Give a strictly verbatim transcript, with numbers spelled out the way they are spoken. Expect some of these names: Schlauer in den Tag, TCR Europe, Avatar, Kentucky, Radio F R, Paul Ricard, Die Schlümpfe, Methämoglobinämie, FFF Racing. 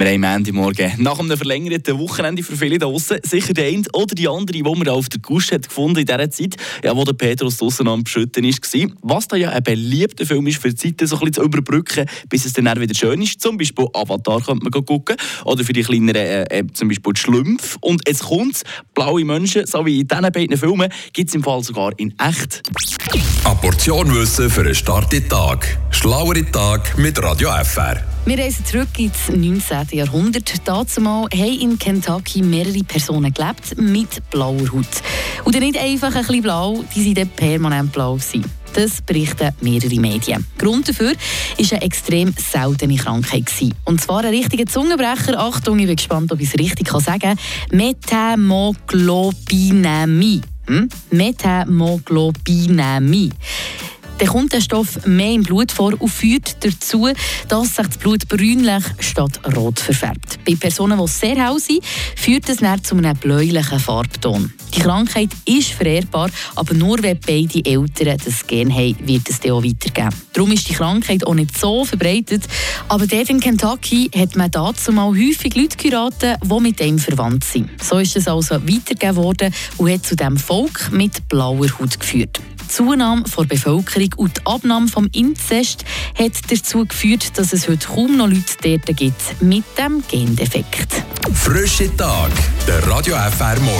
Wir haben Montagmorgen nach einem verlängerten Wochenende für viele da draussen. Sicher der eine oder die andere, die man auf der Couch hat gefunden in dieser Zeit, ja, wo der Petrus draussen am Beschütten war. Was da ja ein beliebter Film ist, für die Zeiten so ein bisschen zu überbrücken, bis es dann wieder schön ist. Zum Beispiel Avatar könnte man gucken. Oder für die kleineren, äh, zum Beispiel die Schlümpfe. Und jetzt kommt's, blaue Menschen, so wie in diesen beiden Filmen, gibt es im Fall sogar in echt. Eine Portion Wissen für einen Start in den Tag. Schlauer in den Tag mit Radio F R. Wir reisen zurück ins neunzehnten Jahrhundert. Dazumal haben in Kentucky mehrere Personen gelebt mit blauer Haut. Und nicht einfach ein bisschen blau, die sind dann permanent blau gewesen. Das berichten mehrere Medien. Grund dafür war eine extrem seltene Krankheit. Und zwar ein richtiger Zungenbrecher. Achtung, ich bin gespannt, ob ich es richtig sagen kann. Methämoglobinämie. Hm? Methämoglobinämie. Dann kommt der Stoff mehr im Blut vor und führt dazu, dass sich das Blut brünlich statt rot verfärbt. Bei Personen, die sehr hell sind, führt es dann zu einem bläulichen Farbton. Die Krankheit ist vererbbar, aber nur wenn beide Eltern das Gen haben, wird es dann auch weitergeben. Darum ist die Krankheit auch nicht so verbreitet. Aber dort in Kentucky hat man dazu mal häufig Leute geheiratet, die mit dem verwandt sind. So ist es also weitergegeben worden und hat zu diesem Volk mit blauer Haut geführt. Die Zunahme der Bevölkerung und die Abnahme des Inzest hat dazu geführt, dass es heute kaum noch Leute dort gibt mit diesem Gendefekt. Frische Tag, der Radio F R Morgen.